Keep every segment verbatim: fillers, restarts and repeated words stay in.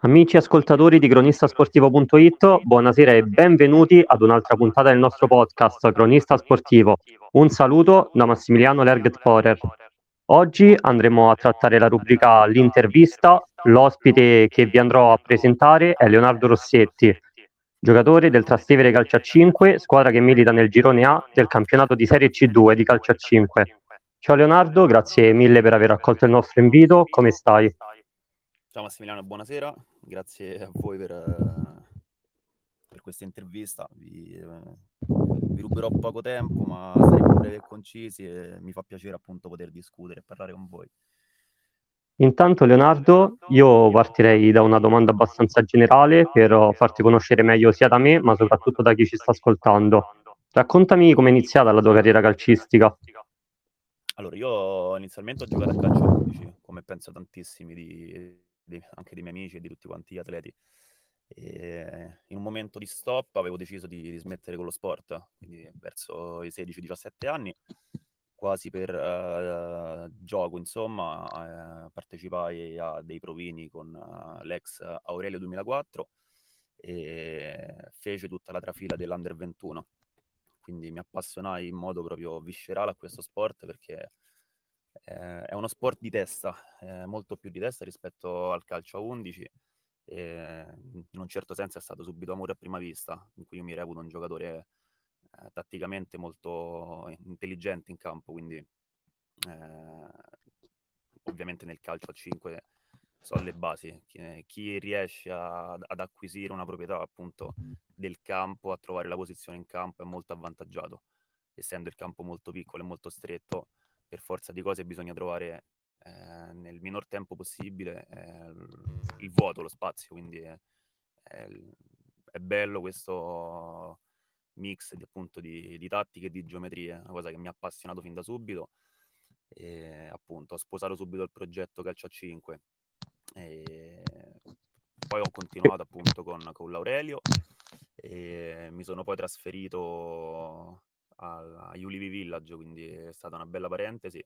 Amici ascoltatori di cronistasportivo punto it, buonasera e benvenuti ad un'altra puntata del nostro podcast Cronista Sportivo. Un saluto da Massimiliano Lergetporer. Oggi andremo a trattare la rubrica L'intervista. L'ospite che vi andrò a presentare è Leonardo Rossetti, giocatore del Trastevere Calcio a cinque, squadra che milita nel girone A del campionato di Serie C due di Calcio a cinque. Ciao Leonardo, grazie mille per aver accolto il nostro invito. Come stai? Ciao Massimiliano, buonasera, grazie a voi per, per questa intervista, vi, eh, vi ruberò poco tempo ma saremo brevi e concisi e mi fa piacere appunto poter discutere e parlare con voi. Intanto Leonardo, io partirei da una domanda abbastanza generale per farti conoscere meglio sia da me ma soprattutto da chi ci sta ascoltando. Raccontami come è iniziata la tua carriera calcistica. Allora, io inizialmente ho giocato a calcio undici, come penso tantissimi di... Di, anche dei miei amici e di tutti quanti gli atleti. E in un momento di stop avevo deciso di, di smettere con lo sport, quindi verso i sedici diciassette anni, quasi per uh, gioco insomma, uh, partecipai a dei provini con uh, l'ex Aurelio duemilaquattro e fece tutta la trafila dell'Under ventuno, quindi mi appassionai in modo proprio viscerale a questo sport perché Eh, è uno sport di testa, eh, molto più di testa rispetto al calcio a undici. Eh, in un certo senso è stato subito amore a prima vista, in cui io mi reputo un giocatore eh, tatticamente molto intelligente in campo, quindi eh, ovviamente nel calcio a cinque sono le basi. Chi, chi riesce a, ad acquisire una proprietà appunto del campo, a trovare la posizione in campo, è molto avvantaggiato. Essendo il campo molto piccolo e molto stretto, per forza di cose bisogna trovare eh, nel minor tempo possibile eh, il vuoto, lo spazio, quindi è, è, è bello questo mix di, appunto di, di tattiche e di geometrie, una cosa che mi ha appassionato fin da subito e appunto ho sposato subito il progetto Calcio a cinque e poi ho continuato appunto con, con l'Aurelio e mi sono poi trasferito a Yulivi Village, quindi è stata una bella parentesi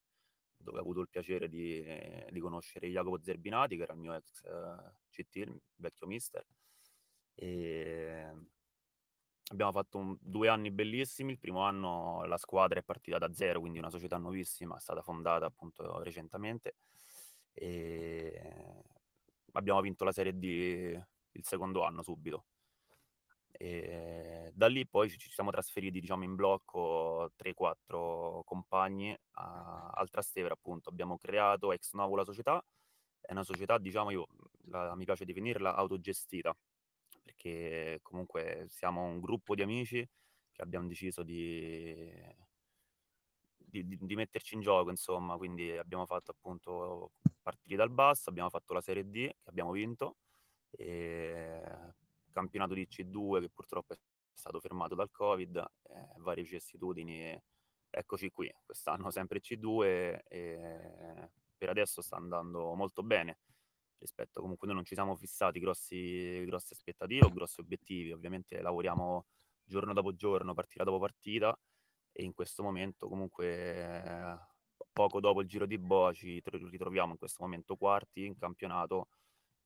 dove ho avuto il piacere di, di conoscere Jacopo Zerbinati, che era il mio ex eh, C T, il vecchio mister, e abbiamo fatto un, due anni bellissimi. Il primo anno la squadra è partita da zero, quindi una società nuovissima, è stata fondata appunto recentemente e abbiamo vinto la Serie D il secondo anno subito. E da lì poi ci siamo trasferiti diciamo in blocco tre quattro compagni a, al Trastevere, appunto abbiamo creato ex novo la società. È una società diciamo io la, mi piace definirla autogestita, perché comunque siamo un gruppo di amici che abbiamo deciso di, di, di, di metterci in gioco insomma, quindi abbiamo fatto appunto partiti dal basso, abbiamo fatto la Serie D che abbiamo vinto e campionato di C due che purtroppo è stato fermato dal Covid, eh, varie vicissitudini e eccoci qui quest'anno sempre C due e, e per adesso sta andando molto bene rispetto, comunque noi non ci siamo fissati grossi, grosse aspettative o grossi obiettivi, ovviamente lavoriamo giorno dopo giorno, partita dopo partita e in questo momento comunque eh, poco dopo il giro di boa ci ritroviamo in questo momento quarti in campionato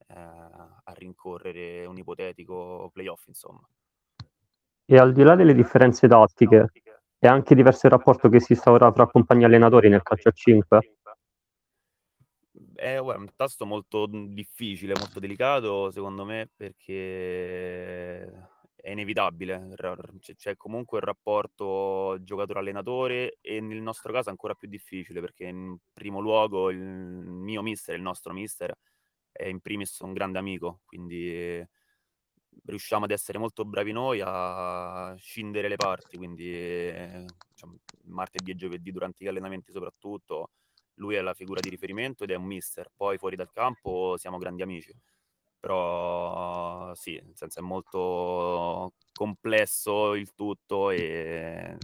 a rincorrere un ipotetico playoff insomma. E al di là delle differenze tattiche è anche diverso il rapporto che si instaura fra compagni allenatori nel calcio a cinque? È un tasto molto difficile, molto delicato secondo me, perché è inevitabile, c'è comunque il rapporto giocatore-allenatore e nel nostro caso è ancora più difficile perché in primo luogo il mio mister, il nostro mister è in primis un grande amico, quindi riusciamo ad essere molto bravi noi a scindere le parti, quindi diciamo, martedì e giovedì durante gli allenamenti soprattutto lui è la figura di riferimento ed è un mister, poi fuori dal campo siamo grandi amici, però sì, nel senso è molto complesso il tutto e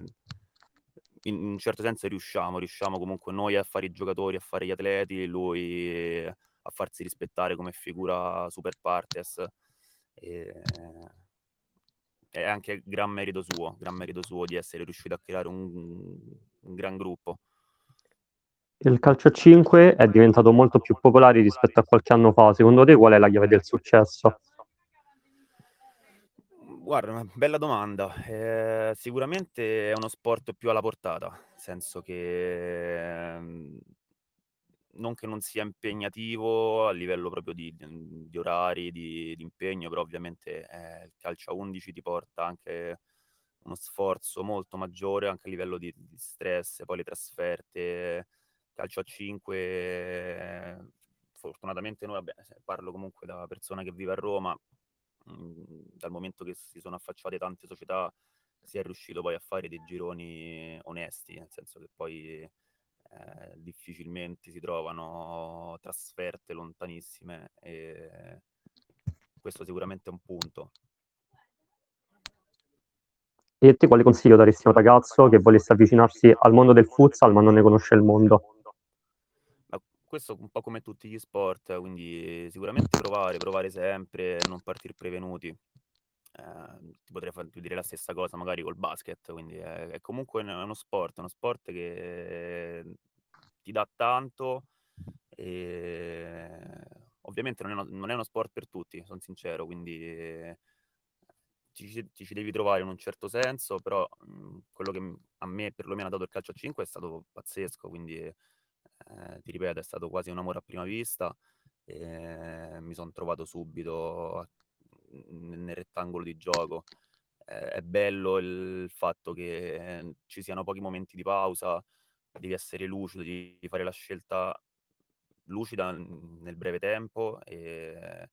in un certo senso riusciamo, riusciamo comunque noi a fare i giocatori, a fare gli atleti, lui a farsi rispettare come figura super partes e, è anche gran merito suo gran merito suo di essere riuscito a creare un, un gran gruppo. il calcio a cinque è diventato molto più popolare rispetto a qualche anno fa. Secondo te qual è la chiave del successo? Guarda, una bella domanda. Eh, sicuramente è uno sport più alla portata, nel senso che non che non sia impegnativo a livello proprio di, di orari, di, di impegno, però ovviamente eh, il calcio a undici ti porta anche uno sforzo molto maggiore anche a livello di, di stress, poi le trasferte. Calcio a cinque, eh, fortunatamente noi, vabbè, parlo comunque da persona che vive a Roma, mh, dal momento che si sono affacciate tante società si è riuscito poi a fare dei gironi onesti, nel senso che poi eh, difficilmente si trovano trasferte lontanissime, e questo sicuramente è un punto. E te quale consiglio daresti a un ragazzo che volesse avvicinarsi al mondo del futsal ma non ne conosce il mondo? Questo un po' come tutti gli sport, quindi sicuramente provare, provare sempre, non partire prevenuti. Eh, ti potrei far più dire la stessa cosa magari col basket, quindi è, è comunque uno sport, uno sport che ti dà tanto e ovviamente non è uno, non è uno sport per tutti, sono sincero, quindi ti, ti ci devi trovare in un certo senso, però mh, quello che a me perlomeno ha dato il calcio a cinque è stato pazzesco, quindi... Eh, ti ripeto, è stato quasi un amore a prima vista, eh, mi sono trovato subito a, nel rettangolo di gioco. Eh, è bello il, il fatto che eh, ci siano pochi momenti di pausa, devi essere lucido, devi fare la scelta lucida nel breve tempo, e,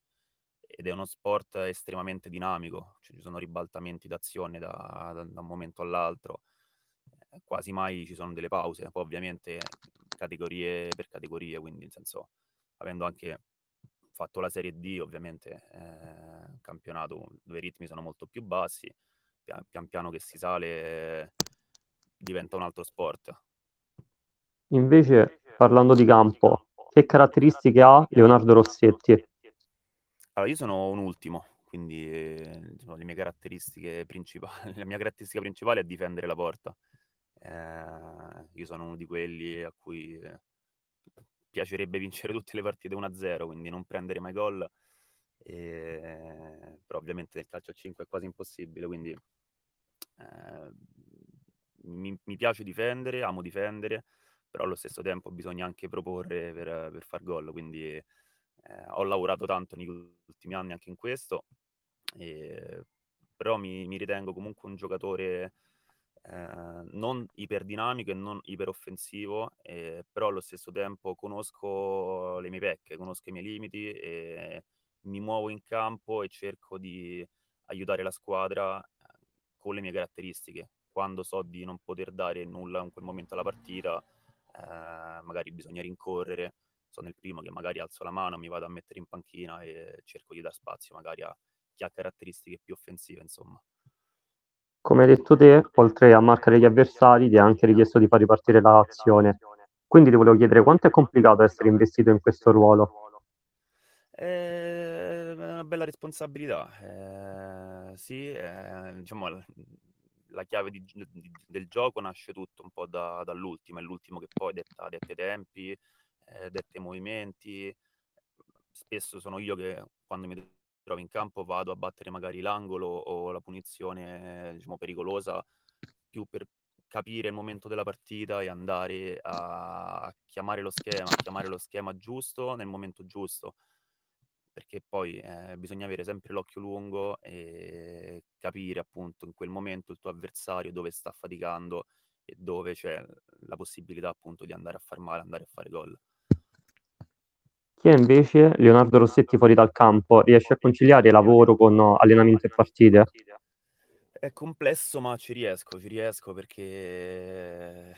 ed è uno sport estremamente dinamico, cioè, ci sono ribaltamenti d'azione da, da, da un momento all'altro, eh, quasi mai ci sono delle pause, poi ovviamente... categorie per categorie, quindi in senso, avendo anche fatto la Serie D, ovviamente eh, campionato dove i ritmi sono molto più bassi, pian, pian piano che si sale eh, diventa un altro sport. Invece, parlando di campo, che caratteristiche ha Leonardo Rossetti? Allora, io sono un ultimo, quindi eh, le mie caratteristiche principali, la mia caratteristica principale è difendere la porta. Eh, io sono uno di quelli a cui eh, piacerebbe vincere tutte le partite uno a zero, quindi non prendere mai gol, eh, però ovviamente nel calcio a cinque è quasi impossibile, quindi eh, mi, mi piace difendere, amo difendere, però allo stesso tempo bisogna anche proporre per, per far gol, quindi eh, ho lavorato tanto negli ultimi anni anche in questo, eh, però mi, mi ritengo comunque un giocatore Eh, non iperdinamico e non iperoffensivo, eh, però allo stesso tempo conosco le mie pecche, conosco i miei limiti, e mi muovo in campo e cerco di aiutare la squadra con le mie caratteristiche. Quando so di non poter dare nulla in quel momento alla partita, eh, magari bisogna rincorrere, sono il primo che magari alzo la mano, mi vado a mettere in panchina e cerco di dar spazio magari a chi ha caratteristiche più offensive, insomma. Come hai detto te, oltre a marcare gli avversari, ti è anche richiesto di far ripartire l'azione. Quindi ti volevo chiedere quanto è complicato essere investito in questo ruolo? È una bella responsabilità. Eh, sì, eh, diciamo la, la chiave di, di, del gioco nasce tutto un po' da, dall'ultimo, è l'ultimo che poi detta, detta i tempi, eh, detta i movimenti. Spesso sono io che quando mi trovo in campo vado a battere magari l'angolo o la punizione, diciamo, pericolosa, più per capire il momento della partita e andare a chiamare lo schema, chiamare lo schema giusto nel momento giusto, perché poi eh, bisogna avere sempre l'occhio lungo e capire appunto in quel momento il tuo avversario dove sta faticando e dove c'è la possibilità appunto di andare a far male, andare a fare gol. Chi è invece Leonardo Rossetti fuori dal campo? Riesce a conciliare lavoro con allenamento e partite? È complesso, ma ci riesco, ci riesco perché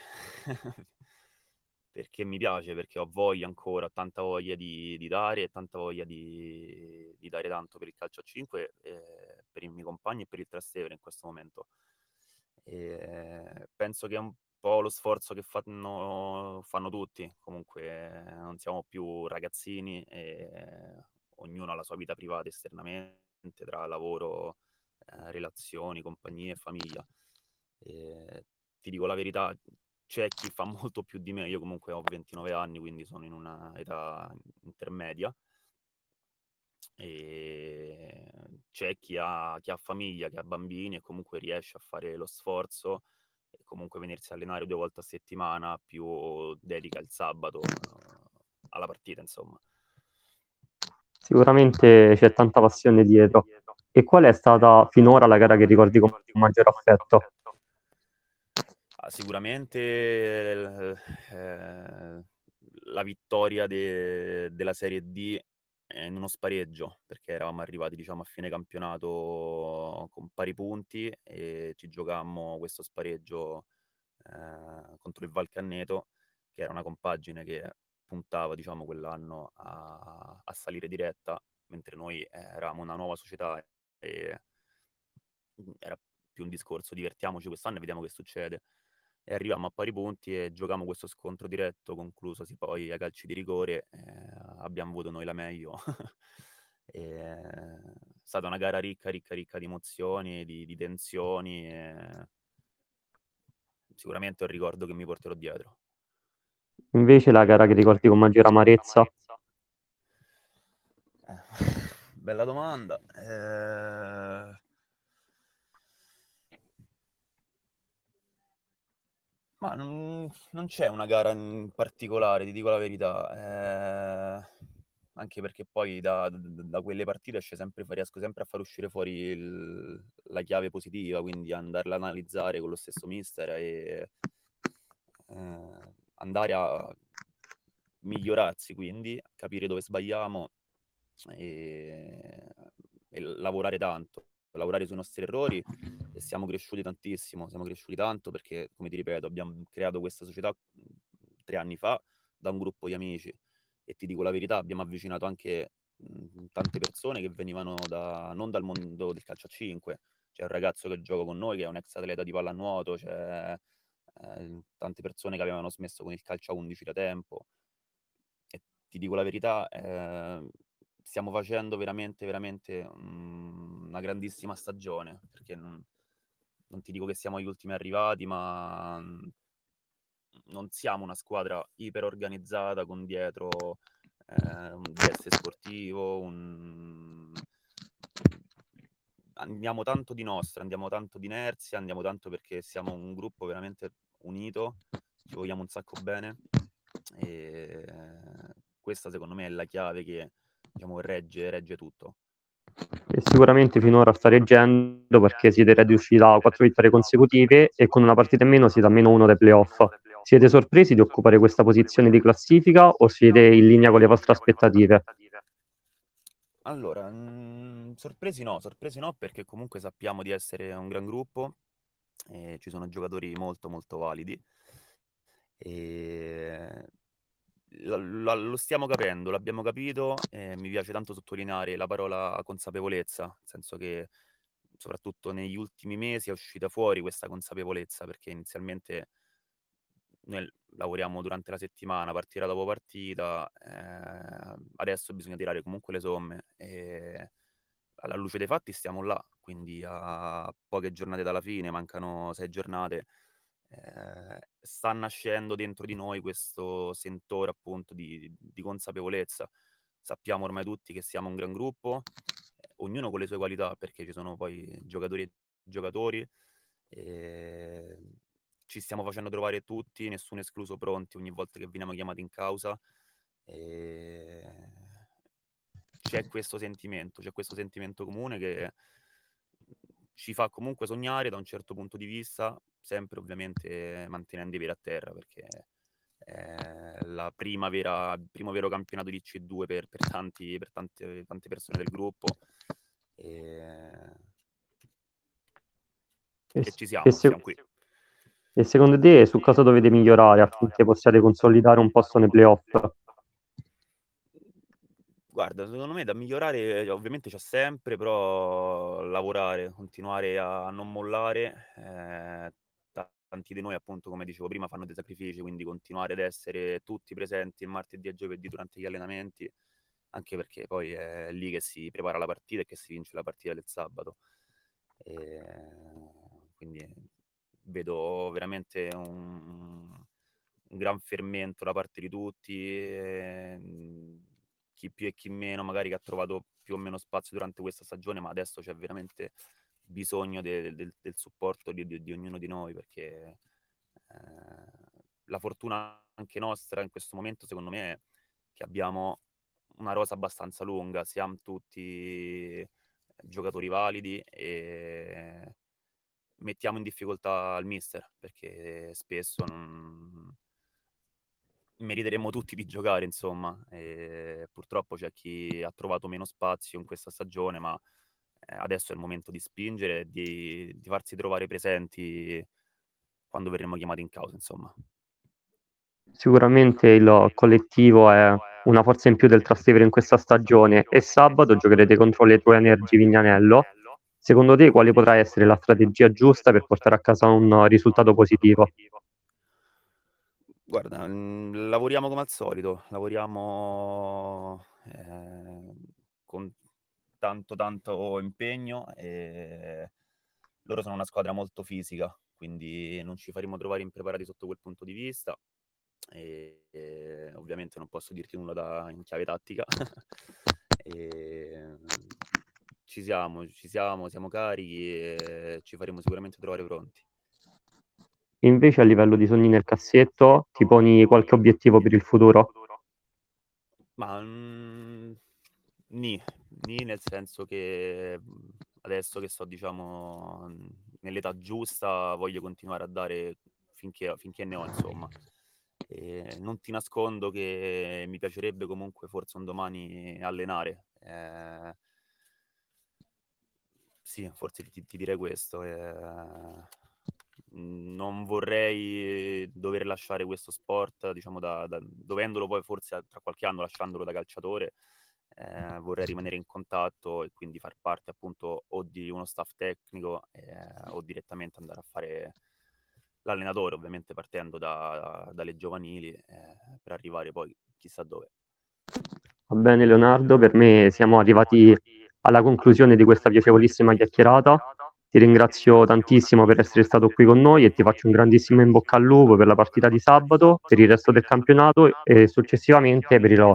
perché mi piace, perché ho voglia ancora, ho tanta voglia di, di dare, tanta voglia di, di dare tanto per il calcio a cinque, eh, per i miei compagni e per il Trastevere in questo momento. E penso che è un po' lo sforzo che fanno, fanno tutti, comunque non siamo più ragazzini e ognuno ha la sua vita privata esternamente, tra lavoro, eh, relazioni, compagnie, famiglia. E, ti dico la verità, c'è chi fa molto più di me, io comunque ho ventinove anni, quindi sono in una età intermedia, e c'è chi ha, chi ha famiglia, che ha bambini e comunque riesce a fare lo sforzo e comunque venirsi a allenare due volte a settimana, più dedica il sabato alla partita, insomma. Sicuramente c'è tanta passione dietro. E qual è stata finora la gara che ricordi con maggior affetto? Ah, sicuramente eh, la vittoria de, della Serie D in uno spareggio, perché eravamo arrivati, diciamo, a fine campionato con pari punti e ci giocammo questo spareggio eh, contro il Valcanneto, che era una compagine che puntava, diciamo, quell'anno a, a salire diretta, mentre noi eravamo una nuova società e era più un discorso divertiamoci quest'anno e vediamo che succede. E arriviamo a pari punti e giochiamo questo scontro diretto, conclusosi poi a calci di rigore. Eh, abbiamo avuto noi la meglio. È stata una gara ricca, ricca, ricca di emozioni, di, di tensioni. E... sicuramente è un ricordo che mi porterò dietro. Invece la gara che ricordi con maggiore amarezza? Eh, bella domanda. Eh... Ma non, non c'è una gara in particolare, ti dico la verità, eh, anche perché poi da, da quelle partite esce sempre, riesco sempre a far uscire fuori il, la chiave positiva, quindi andarla ad analizzare con lo stesso mister e eh, andare a migliorarsi, quindi capire dove sbagliamo e, e lavorare tanto. Lavorare sui nostri errori, e siamo cresciuti tantissimo, siamo cresciuti tanto perché, come ti ripeto, abbiamo creato questa società tre anni fa da un gruppo di amici e ti dico la verità, abbiamo avvicinato anche mh, tante persone che venivano da, non dal mondo del calcio a cinque, c'è un ragazzo che gioca con noi che è un ex atleta di pallanuoto, c'è eh, tante persone che avevano smesso con il calcio a undici da tempo e ti dico la verità, eh, stiamo facendo veramente, veramente mh, una grandissima stagione, perché non, non ti dico che siamo gli ultimi arrivati, ma mh, non siamo una squadra iperorganizzata con dietro eh, un D S sportivo, un... andiamo tanto di nostra, andiamo tanto di inerzia, andiamo tanto perché siamo un gruppo veramente unito, ci vogliamo un sacco bene e questa secondo me è la chiave che diciamo, regge, regge tutto. E sicuramente finora sta reggendo perché siete riusciti a quattro vittorie consecutive e con una partita in meno siete a meno uno dai playoff. Siete sorpresi di occupare questa posizione di classifica o siete in linea con le vostre aspettative? Allora, mh, sorpresi no, sorpresi no perché comunque sappiamo di essere un gran gruppo e ci sono giocatori molto molto validi e... lo stiamo capendo, l'abbiamo capito e mi piace tanto sottolineare la parola consapevolezza, nel senso che soprattutto negli ultimi mesi è uscita fuori questa consapevolezza perché inizialmente noi lavoriamo durante la settimana, partita dopo partita, eh, adesso bisogna tirare comunque le somme e alla luce dei fatti stiamo là, quindi a poche giornate dalla fine, mancano sei giornate. Eh, sta nascendo dentro di noi questo sentore appunto di, di consapevolezza. Sappiamo ormai tutti che siamo un gran gruppo, eh, ognuno con le sue qualità, perché ci sono poi giocatori e giocatori, eh, ci stiamo facendo trovare tutti, nessuno escluso, pronti ogni volta che veniamo chiamati in causa, eh, c'è questo sentimento, c'è questo sentimento comune che ci fa comunque sognare da un certo punto di vista, sempre ovviamente mantenendo i piedi a terra, perché è la primavera, il primo vero campionato di C due per, per, tanti, per tante, tante persone del gruppo. E, e, e ci siamo, e se... siamo qui. E secondo te su cosa dovete migliorare affinché possiate consolidare un posto nei playoff? Guarda, secondo me da migliorare ovviamente c'è sempre, però lavorare, continuare a non mollare. Eh, tanti di noi appunto, come dicevo prima, fanno dei sacrifici, quindi continuare ad essere tutti presenti il martedì e giovedì durante gli allenamenti, anche perché poi è lì che si prepara la partita e che si vince la partita del sabato. Eh, quindi vedo veramente un, un gran fermento da parte di tutti, eh, chi più e chi meno, magari che ha trovato più o meno spazio durante questa stagione, ma adesso c'è veramente bisogno de, de, del supporto di, di, di ognuno di noi, perché eh, la fortuna anche nostra in questo momento secondo me è che abbiamo una rosa abbastanza lunga, siamo tutti giocatori validi e mettiamo in difficoltà il mister, perché spesso non... meriteremmo tutti di giocare, insomma, e purtroppo c'è chi ha trovato meno spazio in questa stagione, ma adesso è il momento di spingere, di, di farsi trovare presenti quando verremo chiamati in causa, insomma. Sicuramente il collettivo è una forza in più del Trastevere in questa stagione, e sabato giocherete contro le Tue Energie Vignanello. Secondo te quale potrà essere la strategia giusta per portare a casa un risultato positivo? Guarda, lavoriamo come al solito, lavoriamo eh, con tanto tanto impegno, e loro sono una squadra molto fisica, quindi non ci faremo trovare impreparati sotto quel punto di vista. E, e, ovviamente non posso dirti nulla da, in chiave tattica. e, ci siamo, ci siamo, siamo carichi e ci faremo sicuramente trovare pronti. Invece a livello di sogni nel cassetto, ti poni qualche obiettivo per il futuro? Ma mm, ni, ni, nel senso che adesso che sto, diciamo, nell'età giusta, voglio continuare a dare finché, finché ne ho, insomma. Eh, non ti nascondo che mi piacerebbe comunque forse un domani allenare, eh, sì, forse ti, ti direi questo, eh, non vorrei dover lasciare questo sport, diciamo, da, da, dovendolo poi forse tra qualche anno lasciandolo da calciatore, eh, vorrei rimanere in contatto e quindi far parte appunto o di uno staff tecnico, eh, o direttamente andare a fare l'allenatore, ovviamente partendo da, da, dalle giovanili, eh, per arrivare poi chissà dove. Va bene Leonardo, per me siamo arrivati alla conclusione di questa piacevolissima chiacchierata. Ti ringrazio tantissimo per essere stato qui con noi e ti faccio un grandissimo in bocca al lupo per la partita di sabato, per il resto del campionato e successivamente per il,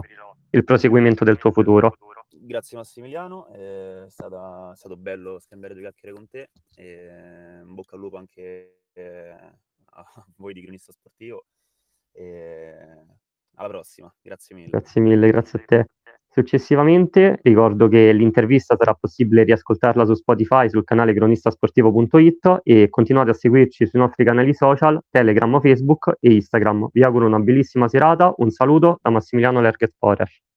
il proseguimento del tuo futuro. Grazie Massimiliano, è, stata, è stato bello scambiare due chiacchiere con te, e in bocca al lupo anche a voi di Cronista Sportivo, e alla prossima. Grazie mille. Grazie mille, grazie a te. Successivamente ricordo che l'intervista sarà possibile riascoltarla su Spotify, sul canale cronistasportivo punto it, e continuate a seguirci sui nostri canali social, Telegram, Facebook e Instagram. Vi auguro una bellissima serata, un saluto da Massimiliano Lergetporer.